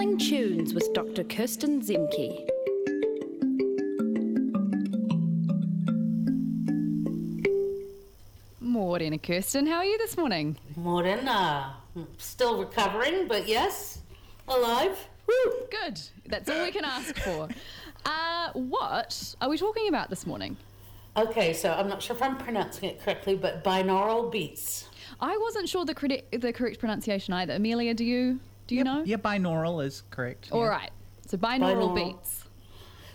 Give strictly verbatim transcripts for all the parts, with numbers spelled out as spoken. Travelling Tunes with Doctor Kirsten Zemke. Morena, Kirsten. How are you this morning? Morena. Still recovering, but yes, alive. Woo. Good. That's all we can ask for. Uh, what are we talking about this morning? Okay, so I'm not sure if I'm pronouncing it correctly, but binaural beats. I wasn't sure the, credi- the correct pronunciation either. Amelia, do you do you yep. know? Yeah, binaural is correct. All yeah. right. So binaural, binaural beats.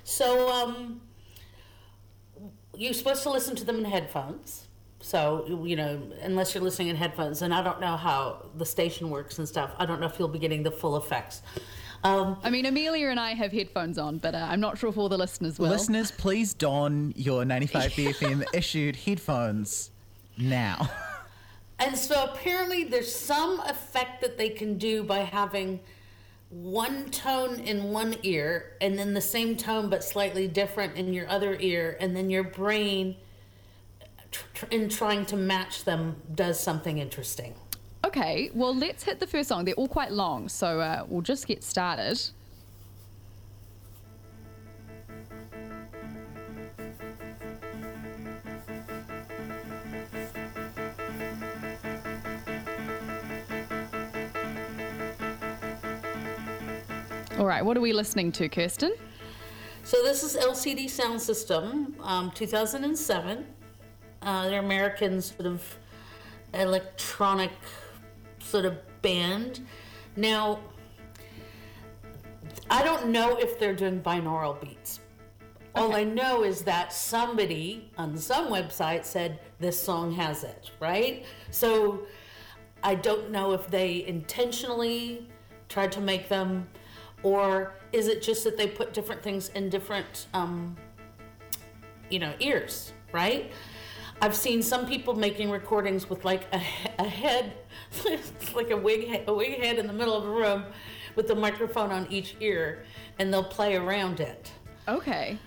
So um, you're supposed to listen to them in headphones. So, you know, unless you're listening in headphones, and I don't know how the station works and stuff. I don't know if you'll be getting the full effects. Um, I mean, Amelia and I have headphones on, but uh, I'm not sure if all the listeners will. Listeners, please don your ninety-five B F M issued headphones now. And so apparently there's some effect that they can do by having one tone in one ear and then the same tone but slightly different in your other ear, and then your brain, tr- in trying to match them, does something interesting. Okay, well, let's hit the first song. They're all quite long, so uh, we'll just get started. All right, what are we listening to, Kirsten? So this is L C D Sound System, um, two thousand seven. Uh, they're American sort of electronic sort of band. Now, I don't know if they're doing binaural beats. All okay. I know is that somebody on some website said this song has it, right? So I don't know if they intentionally tried to make them, or is it just that they put different things in different, um, you know, ears, right? I've seen some people making recordings with like a, a head, like a wig, a wig head in the middle of the room with a microphone on each ear, and they'll play around it. Okay.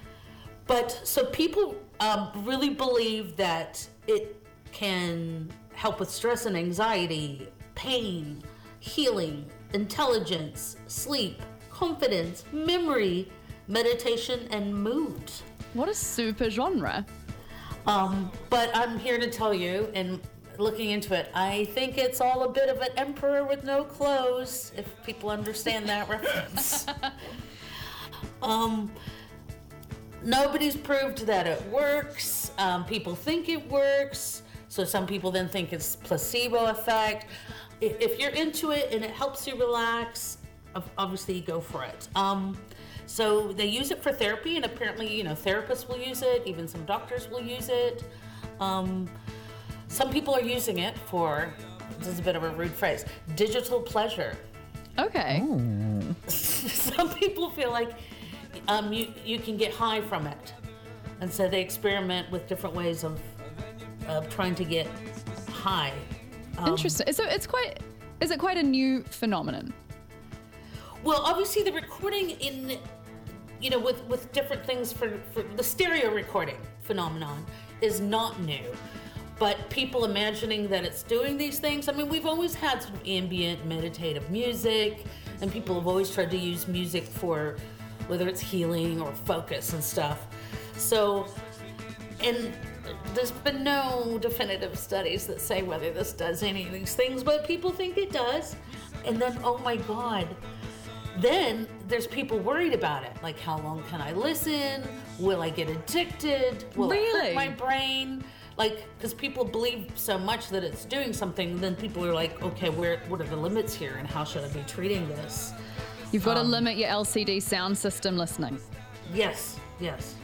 But so people um, really believe that it can help with stress and anxiety, pain, healing, intelligence, sleep, confidence, memory, meditation, and mood. What a super genre. Um, but I'm here to tell you, and looking into it, I think it's all a bit of an emperor with no clothes, if people understand that reference. Um, nobody's proved that it works. Um, people think it works. So some people then think it's placebo effect. If you're into it and it helps you relax, obviously go for it. Um, So they use it for therapy, and apparently, you know, therapists will use it. Even some doctors will use it. Um, some people are using it for, this is a bit of a rude phrase, digital pleasure. Okay. Some people feel like um, you, you can get high from it. And so they experiment with different ways of, of trying to get high. Um, Interesting. So it's quite, is it quite a new phenomenon? Well, obviously the recording in... you know, with, with different things for, for the stereo recording phenomenon is not new, but people imagining that it's doing these things. I mean, we've always had sort of ambient meditative music, and people have always tried to use music for whether it's healing or focus and stuff. So, and there's been no definitive studies that say whether this does any of these things, but people think it does. And then, oh my God, then there's people worried about it, like how long can I listen? Will I get addicted? Will really? it hurt my brain? Like, because people believe so much that it's doing something, then people are like, okay, where what are the limits here, and how should I be treating this? You've got um, to limit your L C D sound system listening. Yes, yes.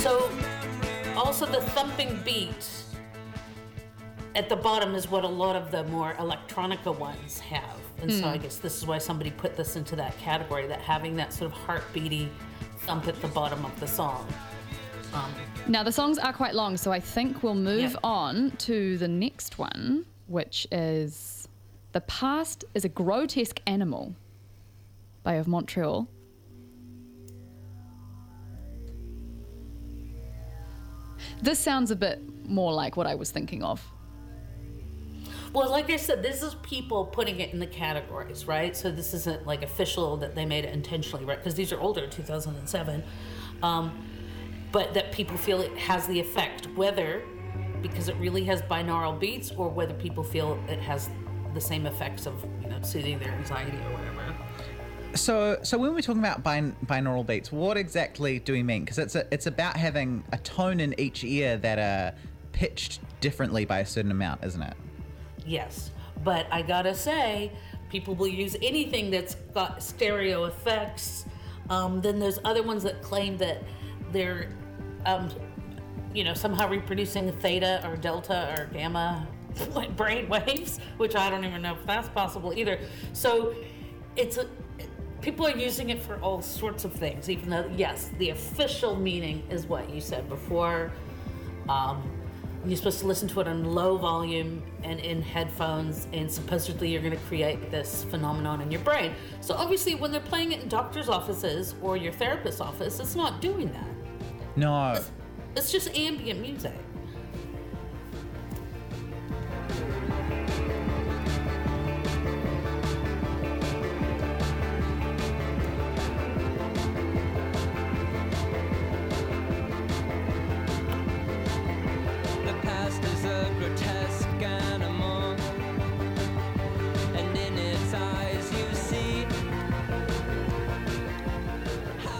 So, also the thumping beat at the bottom is what a lot of the more electronica ones have. And mm. so I guess this is why somebody put this into that category, that having that sort of heartbeaty thump at the bottom of the song. Um, now, the songs are quite long, so I think we'll move yeah. on to the next one, which is The Past Is a Grotesque Animal by Of Montreal. This sounds a bit more like what I was thinking of. Well, like I said, this is people putting it in the categories, right? So this isn't like official that they made it intentionally, right? Because these are older, two thousand seven. Um, but that people feel it has the effect, whether because it really has binaural beats or whether people feel it has the same effects of, you know, soothing their anxiety or whatever. So so when we're talking about bin- binaural beats, what exactly do we mean? Because it's a, it's about having a tone in each ear that are pitched differently by a certain amount, isn't it? Yes, but I gotta say, people will use anything that's got stereo effects. Um, then there's other ones that claim that they're, um, you know, somehow reproducing theta or delta or gamma brain waves, which I don't even know if that's possible either. So it's a, people are using it for all sorts of things, even though, yes, the official meaning is what you said before. Um, you're supposed to listen to it on low volume and in headphones, and supposedly you're going to create this phenomenon in your brain. So obviously when they're playing it in doctor's offices or your therapist's office, it's not doing that. No. It's, it's just ambient music.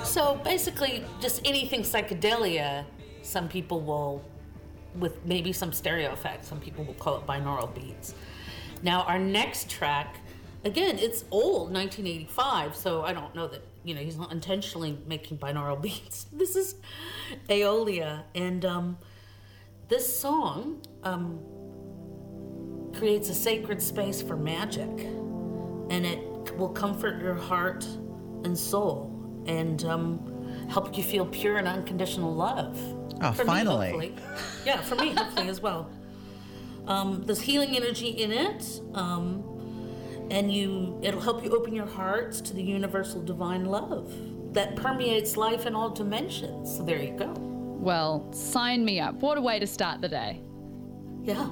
So basically, just anything psychedelia, some people will, with maybe some stereo effects, some people will call it binaural beats. Now, our next track, again, it's old, nineteen eighty-five, so I don't know that, you know, he's not intentionally making binaural beats. This is Aeolia, and um, this song um, creates a sacred space for magic, and it will comfort your heart and soul, and um, help you feel pure and unconditional love. Oh, for finally. Me, yeah, for me, hopefully, as well. Um, there's healing energy in it, um, and you it'll help you open your hearts to the universal divine love that permeates life in all dimensions. So there you go. Well, sign me up. What a way to start the day. Yeah.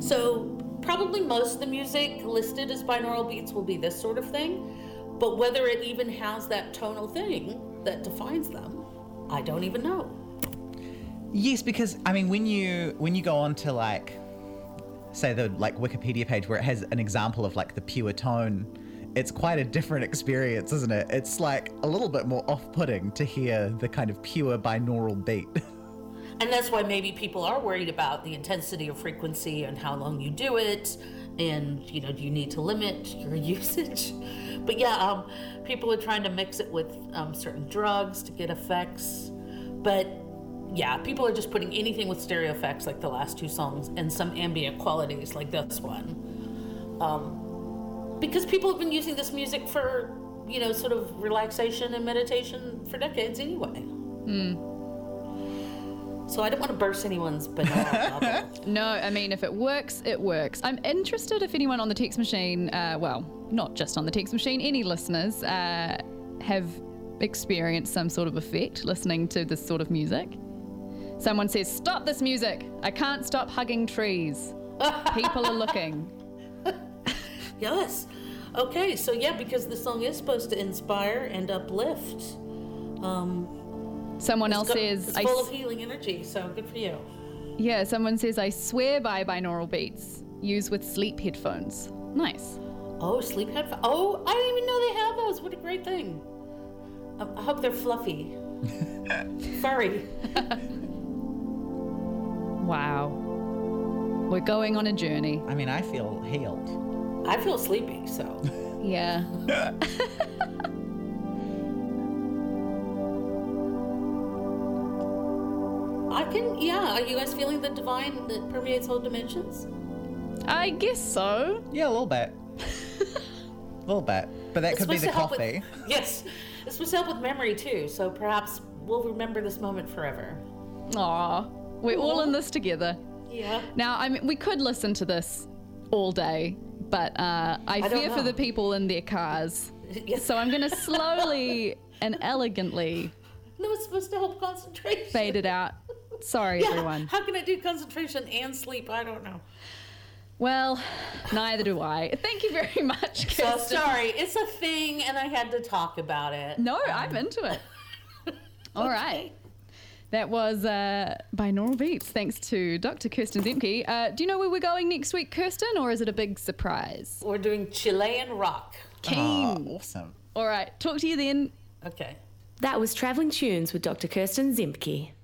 So probably most of the music listed as binaural beats will be this sort of thing. But whether it even has that tonal thing that defines them, I don't even know. Yes, because I mean, when you when you go on to like, say the like Wikipedia page where it has an example of like the pure tone, it's quite a different experience, isn't it? It's like a little bit more off-putting to hear the kind of pure binaural beat. And that's why maybe people are worried about the intensity of frequency and how long you do it, and you know, do you need to limit your usage? But yeah, um, people are trying to mix it with um, certain drugs to get effects. But yeah, people are just putting anything with stereo effects, like the last two songs, and some ambient qualities, like this one. Um, because people have been using this music for, you know, sort of relaxation and meditation for decades anyway. Mm. So I don't want to burst anyone's banana bubble. No, I mean, if it works, it works. I'm interested if anyone on the text machine, uh, well, not just on the text machine, any listeners uh, have experienced some sort of effect listening to this sort of music. Someone says, "Stop this music. I can't stop hugging trees. People are looking." Yes. Okay, so yeah, because the song is supposed to inspire and uplift. Um... Someone it's else got, says... It's full I, of healing energy, so good for you. Yeah, someone says, "I swear by binaural beats. Use with sleep headphones." Nice. Oh, sleep headphones. Oh, I didn't even know they have those. What a great thing. I hope they're fluffy. Furry. Wow. We're going on a journey. I mean, I feel healed. I feel sleepy, so... Yeah. I can, yeah. Are you guys feeling the divine that permeates all dimensions? I guess so. Yeah, a little bit. A little bit. But that it's could be the coffee. With, yes. It's supposed to help with memory too, so perhaps we'll remember this moment forever. Aw. We're Aww. all in this together. Yeah. Now, I mean, we could listen to this all day, but uh, I, I fear for the people in their cars. Yes. So I'm going to slowly and elegantly... No, it's supposed to help concentration. Fade it out. Sorry, yeah, everyone. How can I do concentration and sleep? I don't know. Well, neither do I. Thank you very much, Kirsten. So sorry, it's a thing and I had to talk about it. No, um. I'm into it. All okay. right. That was uh, Binaural Beats, thanks to Doctor Kirsten Zemke. Uh, do you know where we're going next week, Kirsten, or is it a big surprise? We're doing Chilean rock. Keen. Oh, awesome. All right, talk to you then. Okay. That was Travelling Tunes with Doctor Kirsten Zemke.